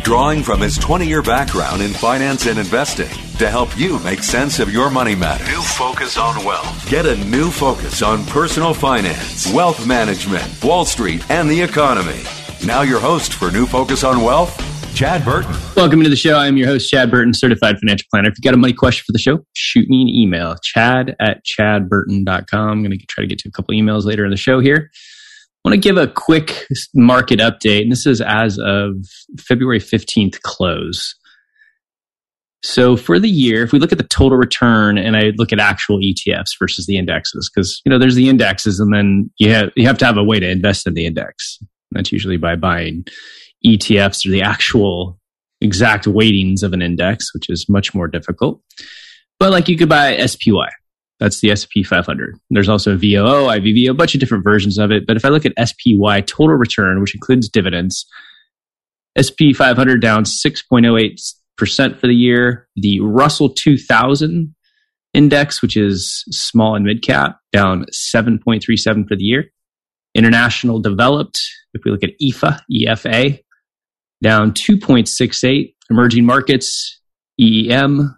drawing from his 20-year background in finance and investing to help you make sense of your money matters. New Focus on Wealth. Get a new focus on personal finance, wealth management, Wall Street, and the economy. Now your host for New Focus on Wealth, Chad Burton. Welcome to the show. I'm your host, Chad Burton, certified financial planner. If you've got a money question for the show, shoot me an email, chad@chadburton.com. I'm going to try to get to a couple emails later in the show here. I want to give a quick market update, and this is as of February 15th close. So for the year, if we look at the total return, and I look at actual ETFs versus the indexes, because there's the indexes, and then you have to have a way to invest in the index. That's usually by buying ETFs or the actual exact weightings of an index, which is much more difficult. But like you could buy SPY. That's the S&P 500. There's also VOO, IVV, a bunch of different versions of it. But if I look at SPY total return, which includes dividends, S&P 500 down 6.08%. For the year. The Russell 2000 index, which is small and mid cap, down 7.37 for the year. International developed, if we look at EFA, down 2.68. Emerging markets, EEM,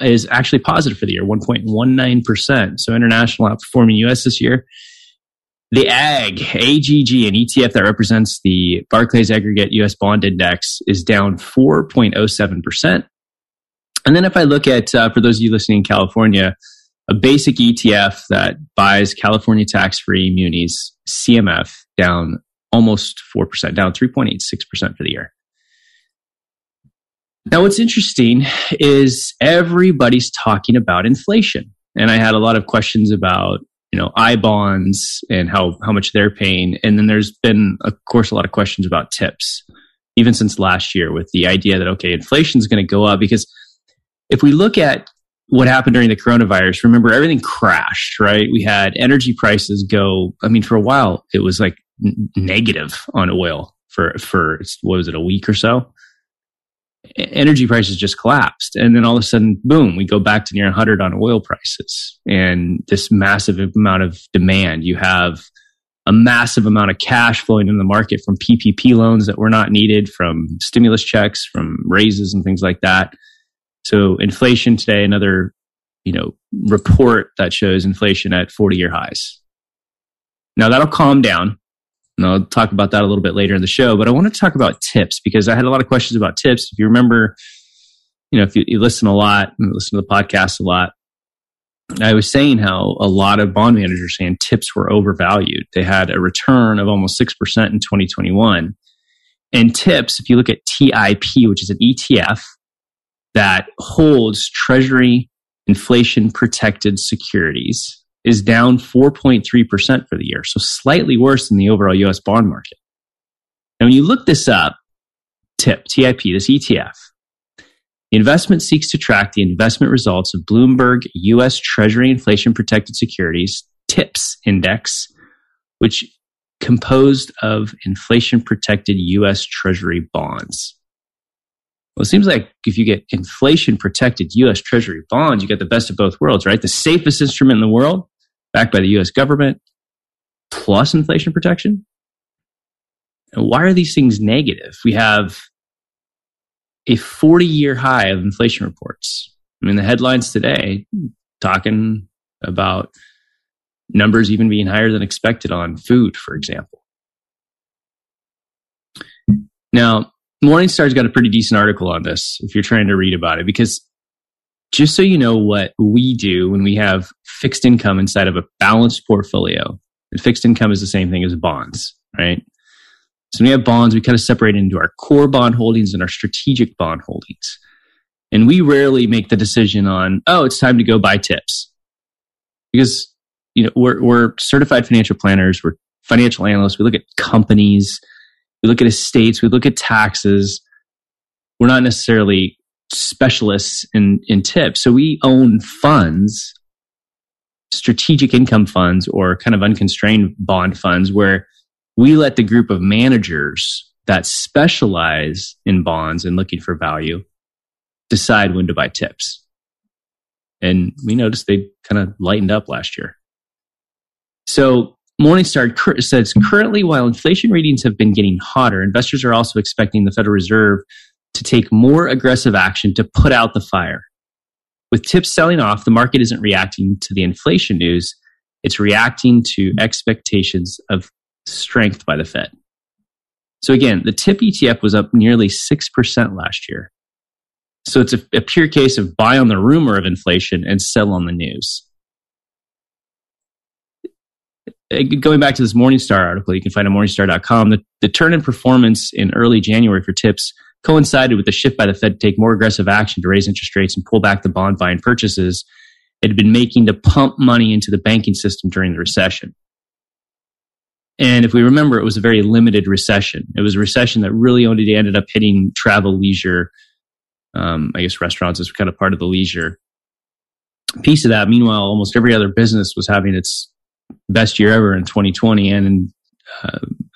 is actually positive for the year, 1.19%. So international outperforming US this year. The AGG, an ETF that represents the Barclays Aggregate U.S. Bond Index, is down 4.07%. And then if I look at, for those of you listening in California, a basic ETF that buys California tax-free munis, CMF, down almost 4%, down 3.86% for the year. Now, what's interesting is everybody's talking about inflation. And I had a lot of questions about I-bonds and how much they're paying. And then there's been, of course, a lot of questions about TIPS, even since last year, with the idea that, okay, inflation's going to go up. Because if we look at what happened during the coronavirus, remember, everything crashed, right? We had energy prices go, for a while, it was like negative on oil for what was it, a week or so? Energy prices just collapsed. And then all of a sudden, boom, we go back to near 100 on oil prices. And this massive amount of demand. You have a massive amount of cash flowing in the market from PPP loans that were not needed, from stimulus checks, from raises and things like that. So inflation today, another report that shows inflation at 40-year highs. Now that'll calm down. And I'll talk about that a little bit later in the show. But I want to talk about TIPS, because I had a lot of questions about TIPS. If you remember, if you listen a lot and listen to the podcast a lot, I was saying how a lot of bond managers are saying TIPS were overvalued. They had a return of almost 6% in 2021. And TIPS, if you look at TIP, which is an ETF that holds treasury inflation-protected securities, is down 4.3% for the year. So slightly worse than the overall U.S. bond market. Now, when you look this up, TIP, this ETF, the investment seeks to track the investment results of Bloomberg U.S. Treasury Inflation Protected Securities, TIPS Index, which composed of inflation-protected U.S. Treasury bonds. Well, it seems like if you get inflation-protected U.S. Treasury bonds, you get the best of both worlds, right? The safest instrument in the world, backed by the U.S. government, plus inflation protection. And why are these things negative? We have a 40-year high of inflation reports. The headlines today talking about numbers even being higher than expected on food, for example. Now, Morningstar's got a pretty decent article on this if you're trying to read about it, because Just so you know what we do when we have fixed income inside of a balanced portfolio, and fixed income is the same thing as bonds, right? So when we have bonds, we kind of separate into our core bond holdings and our strategic bond holdings. And we rarely make the decision on, oh, it's time to go buy TIPS. Because you know we're certified financial planners, we're financial analysts, we look at companies, we look at estates, we look at taxes. We're not necessarily specialists in TIPS. So we own funds, strategic income funds, or kind of unconstrained bond funds, where we let the group of managers that specialize in bonds and looking for value decide when to buy TIPS. And we noticed they kind of lightened up last year. So Morningstar says, currently, while inflation readings have been getting hotter, investors are also expecting the Federal Reserve to take more aggressive action to put out the fire. With TIPS selling off, the market isn't reacting to the inflation news. It's reacting to expectations of strength by the Fed. So again, the TIP ETF was up nearly 6% last year. So it's a pure case of buy on the rumor of inflation and sell on the news. Going back to this Morningstar article, you can find it on Morningstar.com. The turn in performance in early January for TIPS coincided with the shift by the Fed to take more aggressive action to raise interest rates and pull back the bond buying purchases it had been making to pump money into the banking system during the recession. And if we remember, it was a very limited recession. It was a recession that really only ended up hitting travel, leisure. I guess restaurants is kind of part of the leisure piece of that. Meanwhile, almost every other business was having its best year ever in 2020 and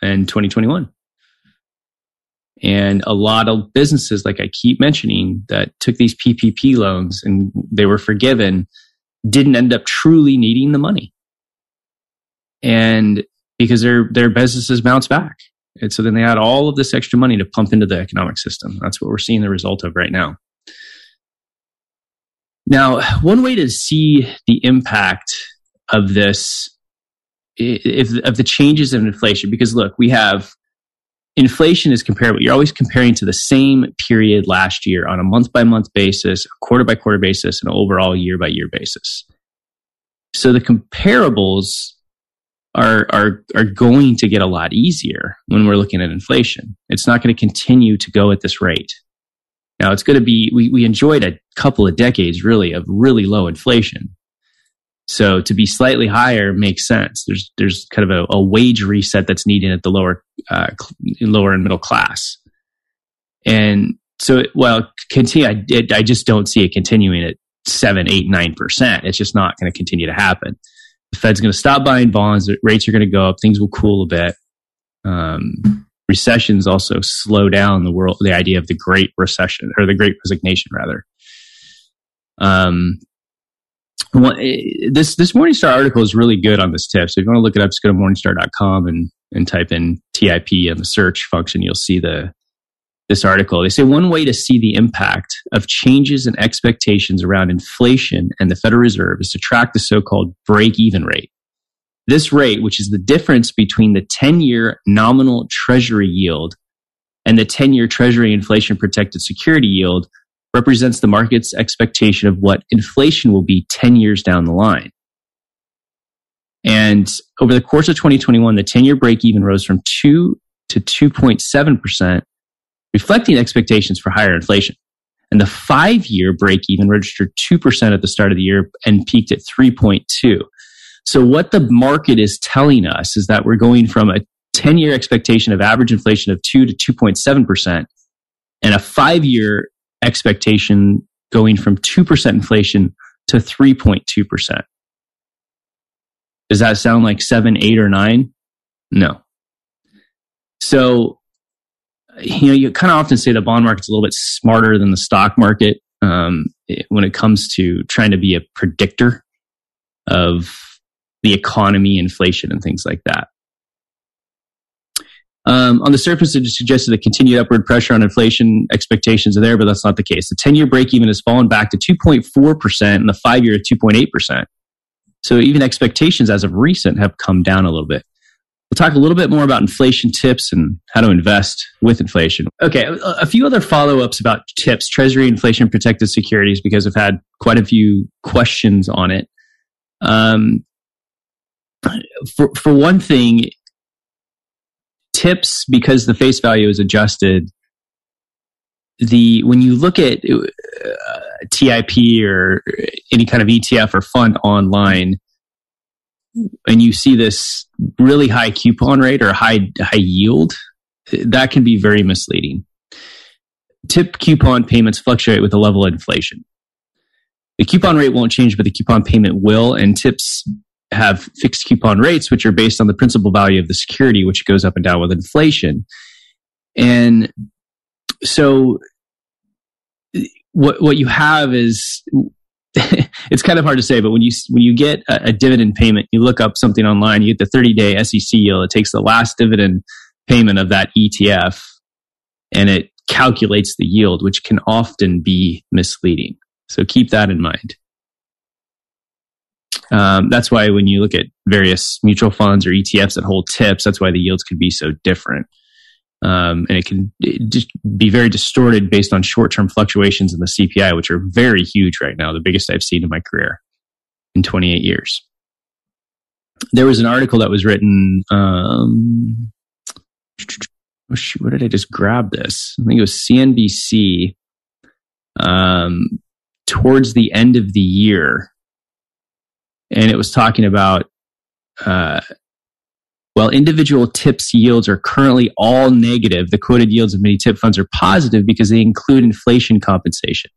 in 2021. And a lot of businesses, like I keep mentioning, that took these PPP loans and they were forgiven, didn't end up truly needing the money. And because their businesses bounced back. And so then they had all of this extra money to pump into the economic system. That's what we're seeing the result of right now. Now, one way to see the impact of this, of the changes in inflation, because look, we have inflation is comparable. You're always comparing to the same period last year on a month-by-month basis, a quarter-by-quarter basis, and an overall year-by-year basis. So the comparables are going to get a lot easier when we're looking at inflation. It's not going to continue to go at this rate. Now it's going to be, we enjoyed a couple of decades really of really low inflation. So to be slightly higher makes sense. There's kind of a wage reset that's needed at the lower and middle class. And so, I just don't see it continuing at 7, 8, 9%. It's just not going to continue to happen. The Fed's going to stop buying bonds. Rates are going to go up. Things will cool a bit. Recessions also slow down the world. The idea of the Great Recession or the Great Resignation, rather. This Morningstar article is really good on this tip. So if you want to look it up, just go to Morningstar.com and type in TIP in the search function. You'll see this article. They say one way to see the impact of changes in expectations around inflation and the Federal Reserve is to track the so-called break-even rate. This rate, which is the difference between the 10-year nominal Treasury yield and the 10-year Treasury inflation-protected security yield, represents the market's expectation of what inflation will be 10 years down the line. And over the course of 2021, the 10-year break-even rose from 2 to 2.7%, reflecting expectations for higher inflation. And the 5-year break-even registered 2% at the start of the year and peaked at 3.2. So what the market is telling us is that we're going from a 10-year expectation of average inflation of 2 to 2.7% and a 5-year expectation going from 2% inflation to 3.2%. Does that sound like 7, 8, or 9? No. So, you kind of often say the bond market's a little bit smarter than the stock market when it comes to trying to be a predictor of the economy, inflation, and things like that. On the surface, it suggested that continued upward pressure on inflation expectations are there, but that's not the case. The 10-year break-even has fallen back to 2.4% and the 5-year to 2.8%. So even expectations as of recent have come down a little bit. We'll talk a little bit more about inflation tips and how to invest with inflation. Okay, a few other follow-ups about TIPS, Treasury Inflation Protected Securities, because I've had quite a few questions on it. For one thing, TIPS, because the face value is adjusted, when you look at TIP or any kind of ETF or fund online, and you see this really high coupon rate or high yield, that can be very misleading. TIP coupon payments fluctuate with the level of inflation. The coupon rate won't change, but the coupon payment will, and TIPS have fixed coupon rates, which are based on the principal value of the security, which goes up and down with inflation. And so what you have is... it's kind of hard to say, but when you get a dividend payment, you look up something online, you get the 30-day SEC yield. It takes the last dividend payment of that ETF, and it calculates the yield, which can often be misleading. So keep that in mind. That's why when you look at various mutual funds or ETFs that hold tips, that's why the yields could be so different. And it can just be very distorted based on short-term fluctuations in the CPI, which are very huge right now, the biggest I've seen in my career in 28 years. There was an article that was written... where did I just grab this? I think it was CNBC towards the end of the year. And it was talking about... while individual TIPS yields are currently all negative, the quoted yields of many TIP funds are positive because they include inflation compensation.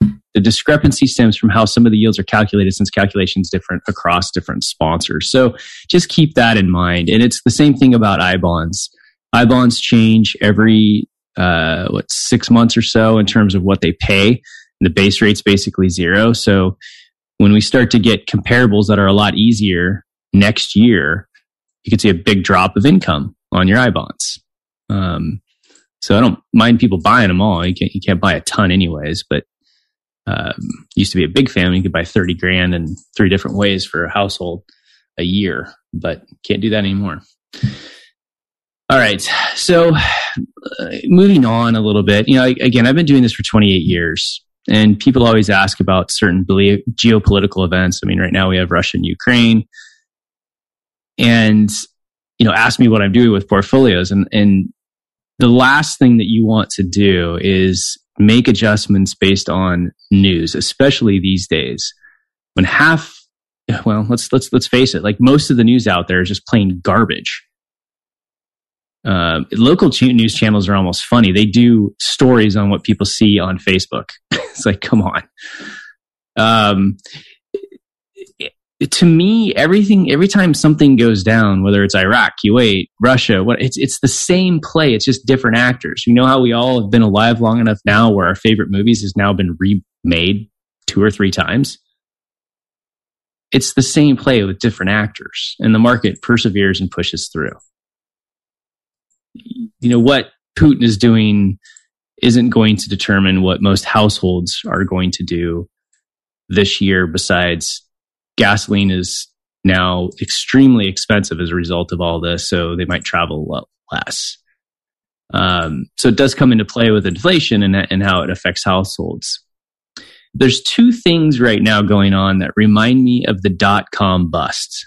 The discrepancy stems from how some of the yields are calculated, since calculations differ across different sponsors. So just keep that in mind. And it's the same thing about I-bonds. I-bonds change every 6 months or so in terms of what they pay. The base rate's basically zero. So when we start to get comparables that are a lot easier next year, you could see a big drop of income on your I-bonds. So I don't mind people buying them all. You can't buy a ton anyways, but used to be a big family. You could buy 30 grand in 3 different ways for a household a year, but can't do that anymore. All right. So moving on a little bit, again, I've been doing this for 28 years. And people always ask about certain geopolitical events. I mean, right now we have Russia and Ukraine. And, ask me what I'm doing with portfolios. And the last thing that you want to do is make adjustments based on news, especially these days when let's face it, like most of the news out there is just plain garbage. Local news channels are almost funny. They do stories on what people see on Facebook. It's like, come on. To me, every time something goes down, whether it's Iraq, Kuwait, Russia, it's the same play. It's just different actors. You know how we all have been alive long enough now where our favorite movies has now been remade 2 or 3 times? It's the same play with different actors, and the market perseveres and pushes through. What Putin is doing isn't going to determine what most households are going to do this year, besides... gasoline is now extremely expensive as a result of all this, so they might travel a lot less. So it does come into play with inflation and how it affects households. There's 2 things right now going on that remind me of the dot-com bust.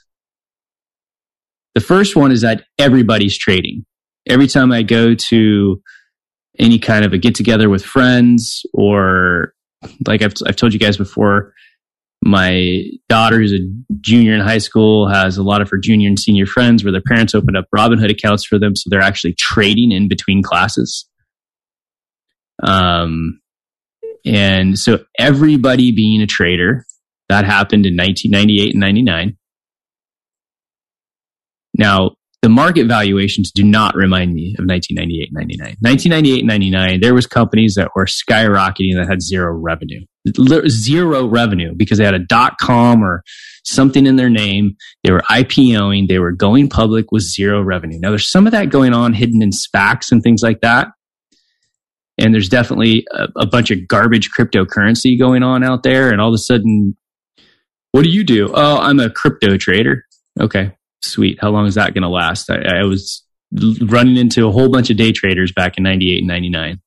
The first one is that everybody's trading. Every time I go to any kind of a get-together with friends, or like I've told you guys before, my daughter, who's a junior in high school, has a lot of her junior and senior friends where their parents opened up Robinhood accounts for them. So they're actually trading in between classes. And so everybody being a trader, that happened in 1998 and 99. Now, the market valuations do not remind me of 1998 and 99. 1998 and 99, there was companies that were skyrocketing that had zero revenue. Zero revenue because they had a .com or something in their name. They were IPOing. They were going public with zero revenue. Now, there's some of that going on hidden in SPACs and things like that. And there's definitely a bunch of garbage cryptocurrency going on out there. And all of a sudden, what do you do? Oh, I'm a crypto trader. Okay. sweet, how long is that going to last? I was running into a whole bunch of day traders back in 98 and 99.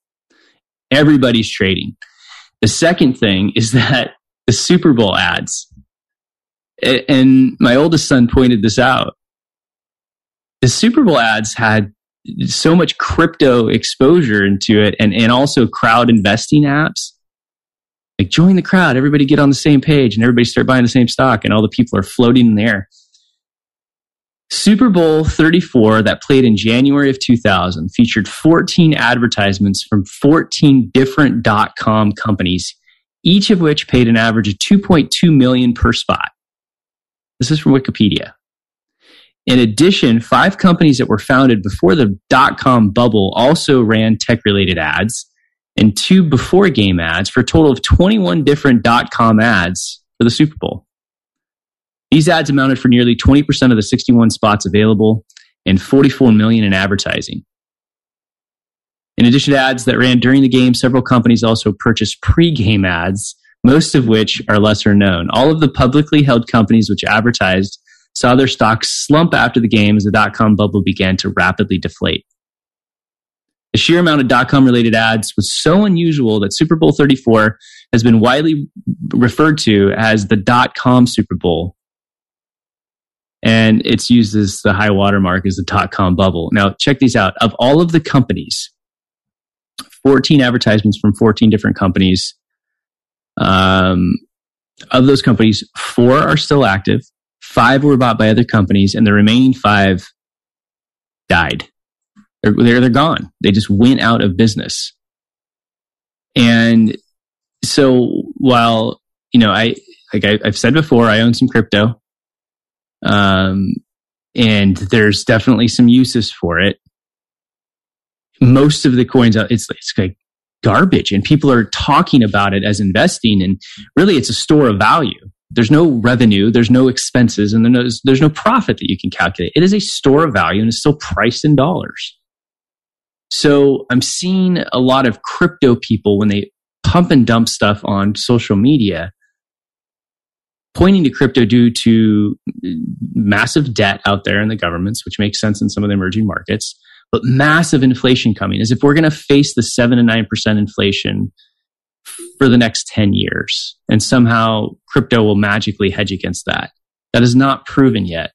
Everybody's trading. The second thing is that the Super Bowl ads, and my oldest son pointed this out, the Super Bowl ads had so much crypto exposure into it, and also crowd investing apps. Like, join the crowd, everybody get on the same page, and everybody start buying the same stock, and all the people are floating in the air. Super Bowl 34, that played in January of 2000, featured 14 advertisements from 14 different .com companies, each of which paid an average of $2.2 million per spot. This is from Wikipedia. In addition, 5 companies that were founded before the .com bubble also ran tech-related ads, and 2 before-game ads, for a total of 21 different .com ads for the Super Bowl. These ads amounted for nearly 20% of the 61 spots available and $44 million in advertising. In addition to ads that ran during the game, several companies also purchased pre-game ads, most of which are lesser known. All of the publicly held companies which advertised saw their stocks slump after the game as the .com bubble began to rapidly deflate. The sheer amount of .com related ads was so unusual that Super Bowl 34 has been widely referred to as the .com Super Bowl. And it's used as the high watermark as the .com bubble. Now, check these out. Of all of the companies, 14 advertisements from 14 different companies. Of those companies, 4 are still active. 5 were bought by other companies, and the remaining 5 died. They're gone. They just went out of business. And so, while, you know, I've said before, I own some crypto. And there's definitely some uses for it. Most of the coins, it's like garbage, and people are talking about it as investing, and really it's a store of value. There's no revenue, there's no expenses, and there's no profit that you can calculate. It is a store of value, and it's still priced in dollars. So I'm seeing a lot of crypto people, when they pump and dump stuff on social media, pointing to crypto due to massive debt out there in the governments, which makes sense in some of the emerging markets, but massive inflation coming, as if we're going to face the 7 to 9% inflation for the next 10 years. And somehow crypto will magically hedge against that. That is not proven yet.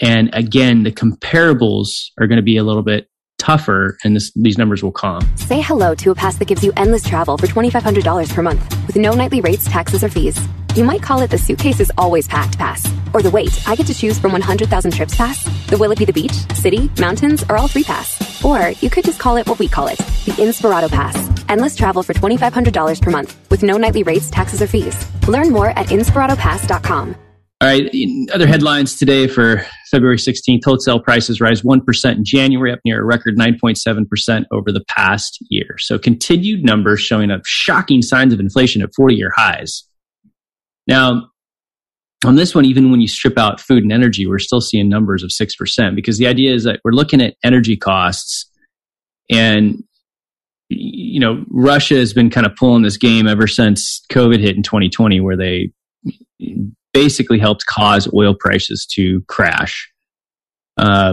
And again, the comparables are going to be a little bit tougher, and these numbers will calm. Say hello to a pass that gives you endless travel for $2,500 per month with no nightly rates, taxes, or fees. You might call it the suitcase is always packed pass, or the wait, I get to choose from 100,000 trips pass, the will it be the beach, city, mountains, or all 3 pass. Or you could just call it what we call it, the Inspirato Pass. Endless travel for $2,500 per month with no nightly rates, taxes, or fees. Learn more at inspiratopass.com. All right, other headlines today for February 16th. Wholesale prices rise 1% in January, up near a record 9.7% over the past year. So continued numbers showing up shocking signs of inflation at 40-year highs. Now, on this one, even when you strip out food and energy, we're still seeing numbers of 6%, because the idea is that we're looking at energy costs, and you know, Russia has been kind of pulling this game ever since COVID hit in 2020, where they basically helped cause oil prices to crash. I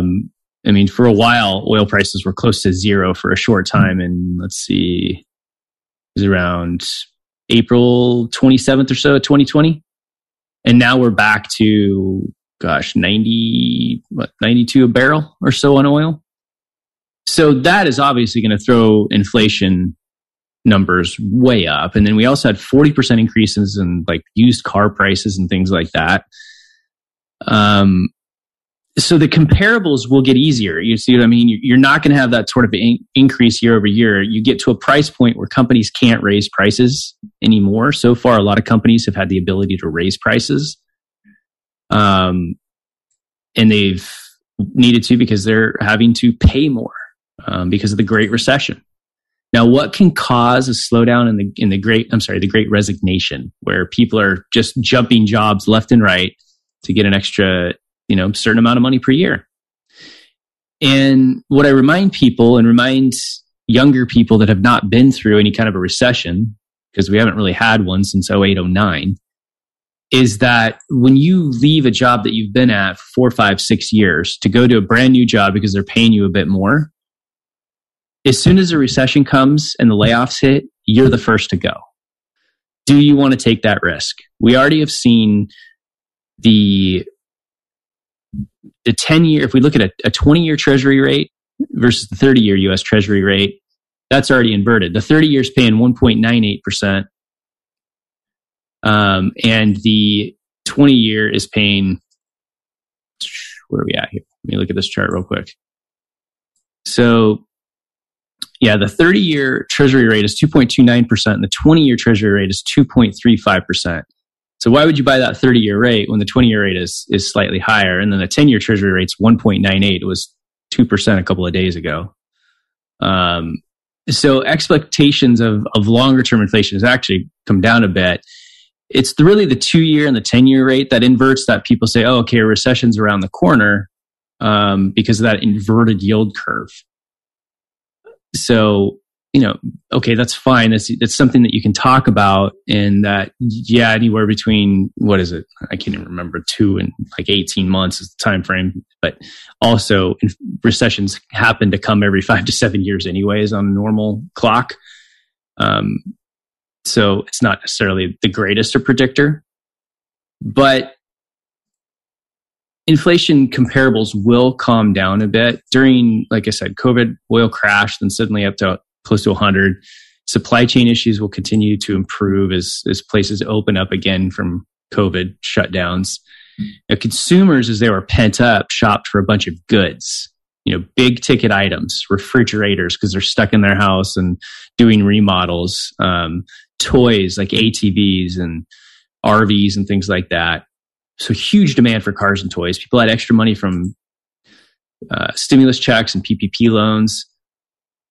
mean, for a while, oil prices were close to zero for a short time. And let's see, it was around April 27th or so, 2020. And now we're back to, gosh, 92 a barrel or so on oil. So that is obviously going to throw inflation numbers way up. And then we also had 40% increases in like used car prices and things like that. So the comparables will get easier. You see what I mean? You're not going to have that sort of increase year over year. You get to a price point where companies can't raise prices anymore. So far, a lot of companies have had the ability to raise prices. And they've needed to, because they're having to pay more because of the Great Recession. Now, what can cause a slowdown in the the Great Resignation, where people are just jumping jobs left and right to get an extra, you know, certain amount of money per year? And what I remind people, and remind younger people that have not been through any kind of a recession, because we haven't really had one since 08, 09, is that when you leave a job that you've been at for 4, 5, 6 years to go to a brand new job because they're paying you a bit more, as soon as a recession comes and the layoffs hit, you're the first to go. Do you want to take that risk? We already have seen the 10-year, if we look at a 20-year treasury rate versus the 30-year U.S. treasury rate, that's already inverted. The 30-year is paying 1.98%. And the 20-year is paying, where are we at here? Let me look at this chart real quick. So, yeah, the 30-year treasury rate is 2.29% and the 20-year treasury rate is 2.35%. So why would you buy that 30-year rate when the 20-year rate is slightly higher? And then the 10-year treasury rate's 1.98. It was 2% a couple of days ago. So expectations of longer-term inflation has actually come down a bit. It's really the 2-year and the 10-year rate that inverts that people say, oh, okay, recession's around the corner because of that inverted yield curve. So, you know, okay, that's fine. That's something that you can talk about, and that, yeah, anywhere between, what is it? I can't even remember, 2 and like 18 months is the time frame. But also, recessions happen to come every 5 to 7 years anyways on a normal clock. So it's not necessarily the greatest of predictor, but inflation comparables will calm down a bit. During, like I said, COVID, oil crashed, then suddenly up to close to 100. Supply chain issues will continue to improve as places open up again from COVID shutdowns. Now, consumers, as they were pent up, shopped for a bunch of goods. You know, big ticket items, refrigerators because they're stuck in their house and doing remodels, toys like ATVs and RVs and things like that. So huge demand for cars and toys. People had extra money from stimulus checks and PPP loans.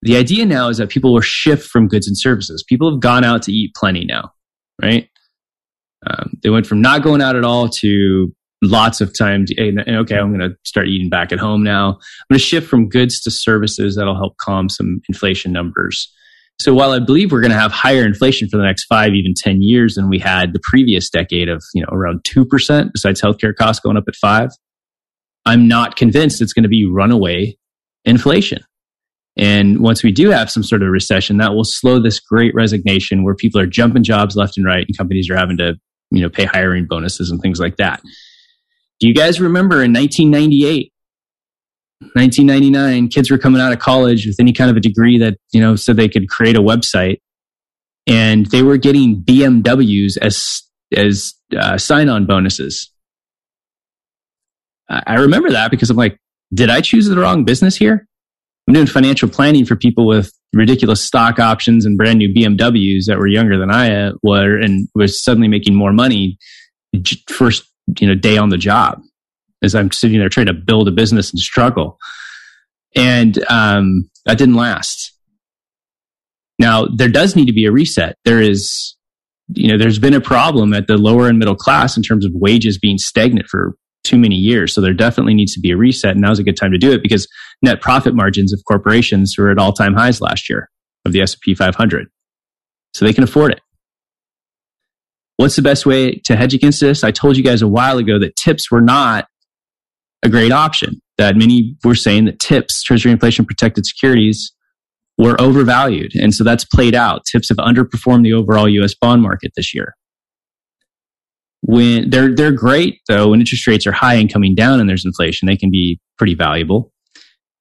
The idea now is that people will shift from goods and services. People have gone out to eat plenty now, right? They went from not going out at all to lots of times, okay, I'm going to start eating back at home now. I'm going to shift from goods to services. That'll help calm some inflation numbers. So while I believe we're going to have higher inflation for the next 5, even 10 years than we had the previous decade of, you know, around 2%, besides healthcare costs going up at 5%, I'm not convinced it's going to be runaway inflation. And once we do have some sort of recession, that will slow this great resignation where people are jumping jobs left and right and companies are having to, you know, pay hiring bonuses and things like that. Do you guys remember in 1998, 1999, kids were coming out of college with any kind of a degree that, you know, so they could create a website, and they were getting BMWs as sign-on bonuses? I remember that because I'm like, did I choose the wrong business here? I'm doing financial planning for people with ridiculous stock options and brand new BMWs that were younger than I were and was suddenly making more money first, you know, day on the job, as I'm sitting there trying to build a business and struggle. And that didn't last. Now, there does need to be a reset. There is, you know, there's been a problem at the lower and middle class in terms of wages being stagnant for too many years. So there definitely needs to be a reset. And now's a good time to do it because net profit margins of corporations were at all-time highs last year of the S&P 500. So they can afford it. What's the best way to hedge against this? I told you guys a while ago that tips were not a great option, that many were saying that TIPS, Treasury Inflation Protected Securities, were overvalued. And so that's played out. TIPS have underperformed the overall U.S. bond market this year. When they're great, though, when interest rates are high and coming down and there's inflation, they can be pretty valuable.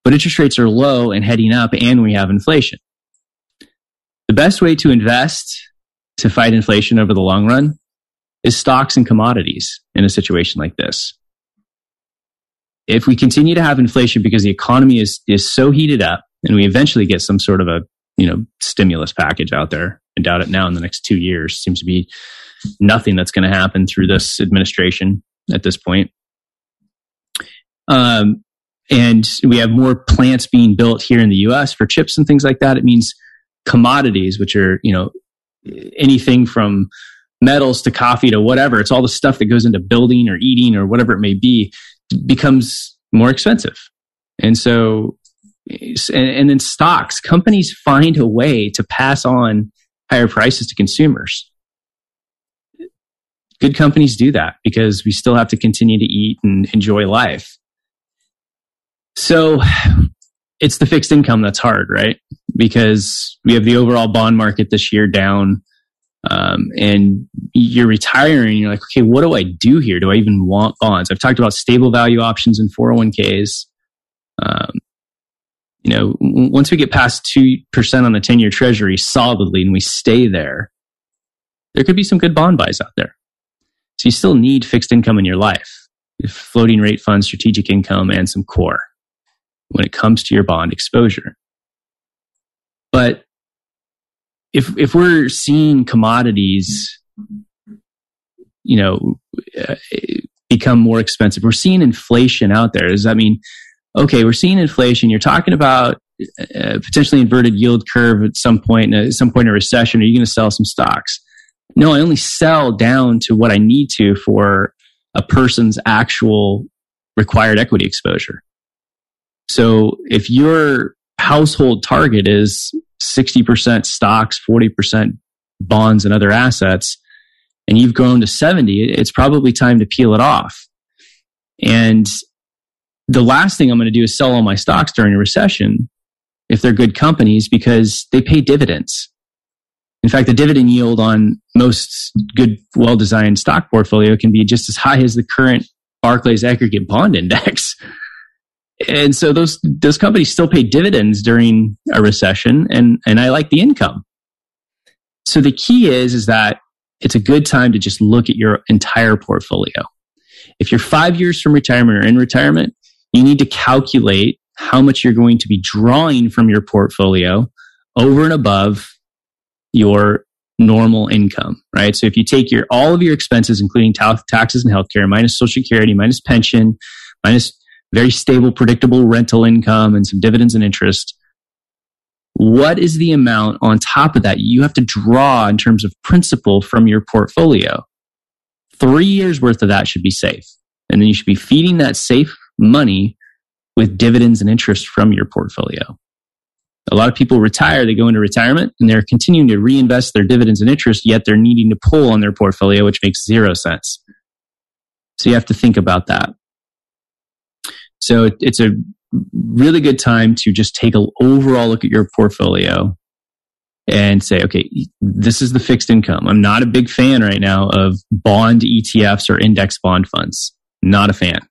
But interest rates are low and heading up, and we have inflation. The best way to invest to fight inflation over the long run is stocks and commodities in a situation like this. If we continue to have inflation because the economy is so heated up, and we eventually get some sort of a, you know, stimulus package out there, I doubt it now in the next 2 years, seems to be nothing that's going to happen through this administration at this point. And we have more plants being built here in the U.S. for chips and things like that. It means commodities, which are, you know, anything from metals to coffee to whatever. It's all the stuff that goes into building or eating or whatever it may be, becomes more expensive. And so, and then stocks, companies find a way to pass on higher prices to consumers. good companies do that because we still have to continue to eat and enjoy life. So it's the fixed income that's hard, right? Because we have the overall bond market this year down, and you're retiring. You're like, okay, what do I do here? Do I even want bonds? I've talked about stable value options in 401ks. You know, once we get past 2% on the 10-year treasury solidly and we stay there, there could be some good bond buys out there. So you still need fixed income in your life, floating rate funds, strategic income, and some core when it comes to your bond exposure. But if we're seeing commodities, you know, become more expensive, we're seeing inflation out there. Does that mean, okay, we're seeing inflation, you're talking about potentially inverted yield curve at some point, a recession, are you going to sell some stocks? No, I only sell down to what I need to for a person's actual required equity exposure. So if your household target is 60% stocks, 40% bonds and other assets, and you've grown to 70, it's probably time to peel it off. And the last thing I'm going to do is sell all my stocks during a recession if they're good companies, because they pay dividends. In fact, the dividend yield on most good, well-designed stock portfolio can be just as high as the current Barclays Aggregate Bond Index. And so those companies still pay dividends during a recession, and I like the income. So the key is that it's a good time to just look at your entire portfolio. If you're 5 years from retirement or in retirement, you need to calculate how much you're going to be drawing from your portfolio over and above your normal income, right? So if you take all of your expenses, including taxes and healthcare, minus Social Security, minus pension, minus very stable, predictable rental income and some dividends and interest, what is the amount on top of that you have to draw in terms of principal from your portfolio? 3 years worth of that should be safe. And then you should be feeding that safe money with dividends and interest from your portfolio. A lot of people retire, they go into retirement, and they're continuing to reinvest their dividends and interest, yet they're needing to pull on their portfolio, which makes 0 sense. So you have to think about that. So it's a really good time to just take an overall look at your portfolio and say, okay, this is the fixed income. I'm not a big fan right now of bond ETFs or index bond funds. Not a fan. I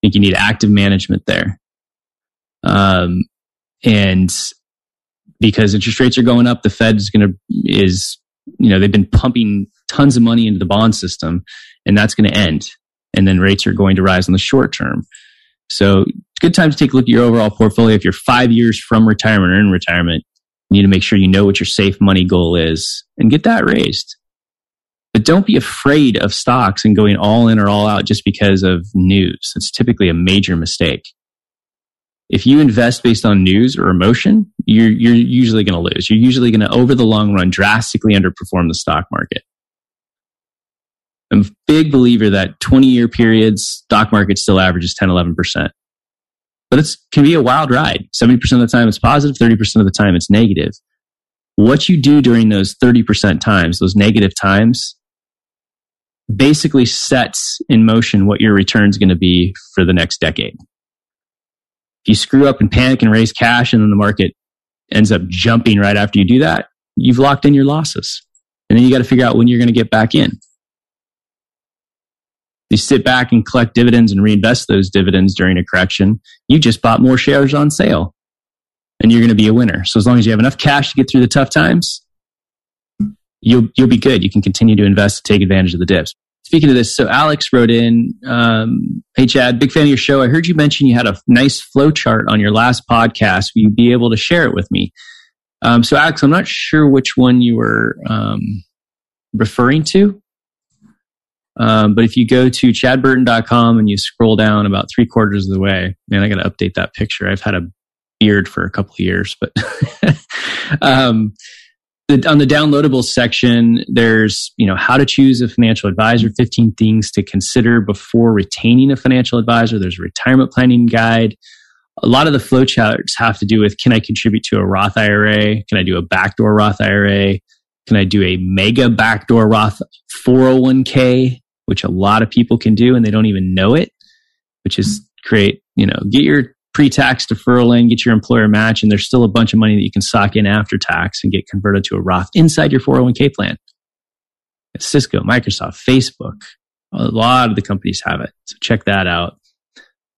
think you need active management there. And because interest rates are going up, the Fed is they've been pumping tons of money into the bond system, and that's going to end. And then rates are going to rise in the short term. So it's a good time to take a look at your overall portfolio. If you're 5 years from retirement or in retirement, you need to make sure you know what your safe money goal is and get that raised. But don't be afraid of stocks and going all in or all out just because of news. It's typically a major mistake. If you invest based on news or emotion, you're usually going to lose. You're usually going to, over the long run, drastically underperform the stock market. I'm a big believer that 20-year periods, stock market still averages 10, 11%. But it can be a wild ride. 70% of the time it's positive, 30% of the time it's negative. What you do during those 30% times, those negative times, basically sets in motion what your return's going to be for the next decade. If you screw up and panic and raise cash and then the market ends up jumping right after you do that, you've locked in your losses. And then you got to figure out when you're going to get back in. You sit back and collect dividends and reinvest those dividends during a correction. You just bought more shares on sale and you're going to be a winner. So as long as you have enough cash to get through the tough times, you'll be good. You can continue to invest to take advantage of the dips. Speaking of this, so Alex wrote in, hey Chad, big fan of your show. I heard you mention you had a nice flow chart on your last podcast. Will you be able to share it with me? So Alex, I'm not sure which one you were referring to. But if you go to ChadBurton.com and you scroll down about 3/4 of the way, man, I got to update that picture. I've had a beard for a couple of years, but on the downloadable section, there's, how to choose a financial advisor, 15 things to consider before retaining a financial advisor. There's a retirement planning guide. A lot of the flow charts have to do with, can I contribute to a Roth IRA? Can I do a backdoor Roth IRA? Can I do a mega backdoor Roth 401k, which a lot of people can do and they don't even know it, which is create, get your pre-tax deferral in, get your employer match, and there's still a bunch of money that you can sock in after tax and get converted to a Roth inside your 401k plan. Cisco, Microsoft, Facebook, a lot of the companies have it. So check that out.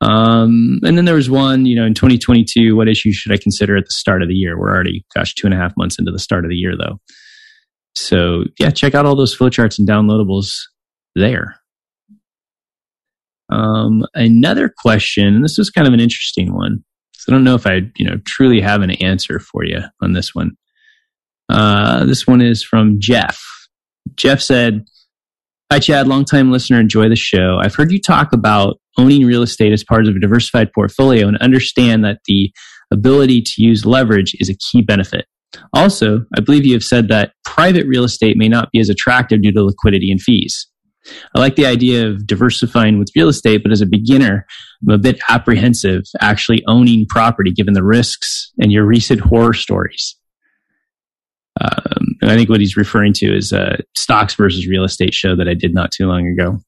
And then there was one, in 2022, what issue should I consider at the start of the year? We're already, 2.5 months into the start of the year though. So yeah, check out all those flowcharts and downloadables there. Another question, and this is kind of an interesting one. So I don't know if I, truly have an answer for you on this one. This one is from Jeff. Jeff said, "Hi Chad, longtime listener, enjoy the show. I've heard you talk about owning real estate as part of a diversified portfolio and understand that the ability to use leverage is a key benefit. Also, I believe you have said that private real estate may not be as attractive due to liquidity and fees. I like the idea of diversifying with real estate, but as a beginner, I'm a bit apprehensive actually owning property given the risks and your recent horror stories." And I think what he's referring to is a stocks versus real estate show that I did not too long ago.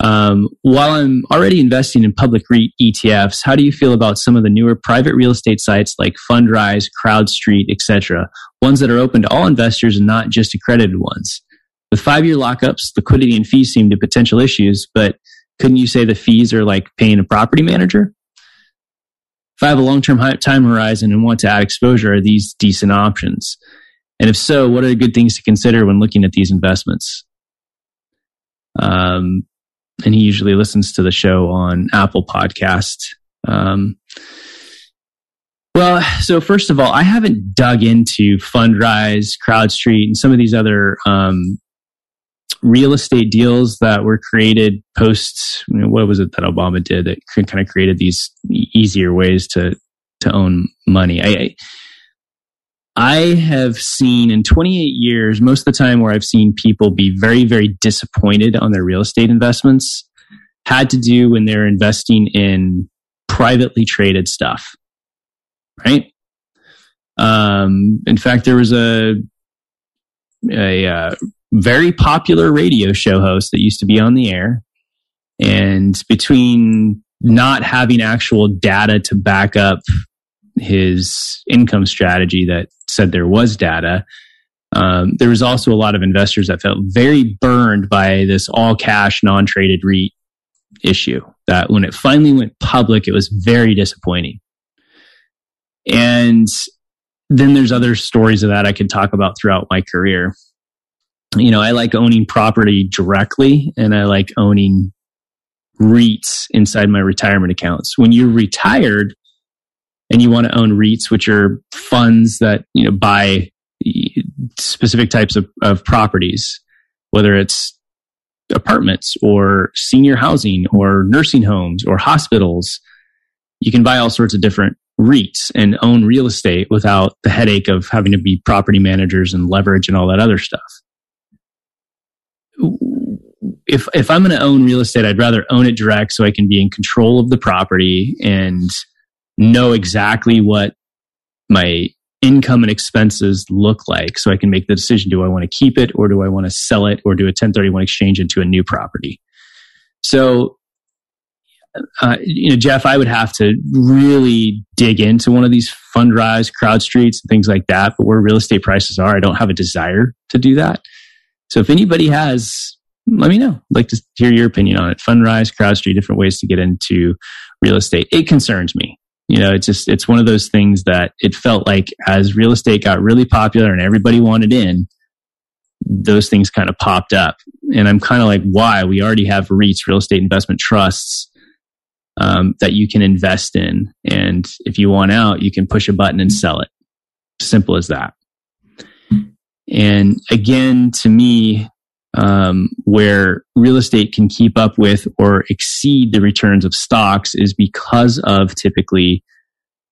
While I'm already investing in public REIT ETFs, how do you feel about some of the newer private real estate sites like Fundrise, CrowdStreet, etc., ones that are open to all investors and not just accredited ones? With 5-year lockups, liquidity and fees seem to potential issues, but couldn't you say the fees are like paying a property manager? If I have a long-term time horizon and want to add exposure, are these decent options? And if so, what are good things to consider when looking at these investments? And he usually listens to the show on Apple Podcast. So first of all, I haven't dug into Fundrise, CrowdStreet, and some of these other real estate deals that were created post, what was it that Obama did that kind of created these easier ways to own money. I have seen in 28 years, most of the time where I've seen people be very, very disappointed on their real estate investments had to do when they're investing in privately traded stuff, right? In fact, there was a very popular radio show host that used to be on the air, and between not having actual data to back up his income strategy that said there was data. There was also a lot of investors that felt very burned by this all cash, non-traded REIT issue that when it finally went public, it was very disappointing. And then there's other stories of that I could talk about throughout my career. I like owning property directly and I like owning REITs inside my retirement accounts. When you're retired, and you want to own REITs, which are funds that buy specific types of properties, whether it's apartments or senior housing or nursing homes or hospitals. You can buy all sorts of different REITs and own real estate without the headache of having to be property managers and leverage and all that other stuff. If I'm going to own real estate, I'd rather own it direct so I can be in control of the property and know exactly what my income and expenses look like so I can make the decision. Do I want to keep it or do I want to sell it or do a 1031 exchange into a new property? So, Jeff, I would have to really dig into one of these Fundrise, CrowdStreets, things like that. But where real estate prices are, I don't have a desire to do that. So if anybody has, let me know. I'd like to hear your opinion on it. Fundrise, CrowdStreet, different ways to get into real estate. It concerns me. It's one of those things that it felt like as real estate got really popular and everybody wanted in, those things kind of popped up. And I'm kind of like, why? We already have REITs, real estate investment trusts, that you can invest in. And if you want out, you can push a button and sell it. Simple as that. And again, to me, where real estate can keep up with or exceed the returns of stocks is because of typically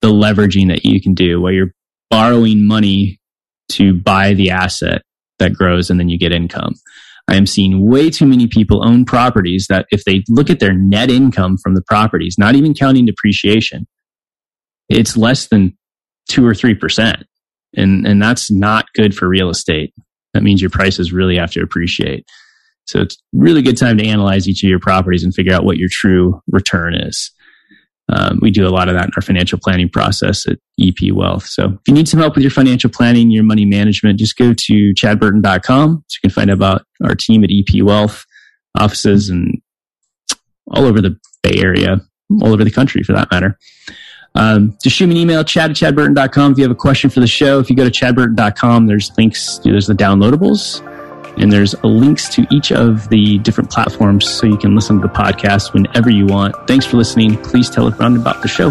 the leveraging that you can do where you're borrowing money to buy the asset that grows and then you get income. I am seeing way too many people own properties that if they look at their net income from the properties, not even counting depreciation, it's less than 2 or 3%. And that's not good for real estate. that means your prices really have to appreciate. So it's a really good time to analyze each of your properties and figure out what your true return is. We do a lot of that in our financial planning process at EP Wealth. So if you need some help with your financial planning, your money management, just go to ChadBurton.com. So you can find out about our team at EP Wealth, offices and all over the Bay Area, all over the country for that matter. Just shoot me an email, chad@chadburton.com. If you have a question for the show, if you go to chadburton.com, there's links, there's the downloadables, and there's links to each of the different platforms so you can listen to the podcast whenever you want. Thanks for listening. Please tell a friend about the show.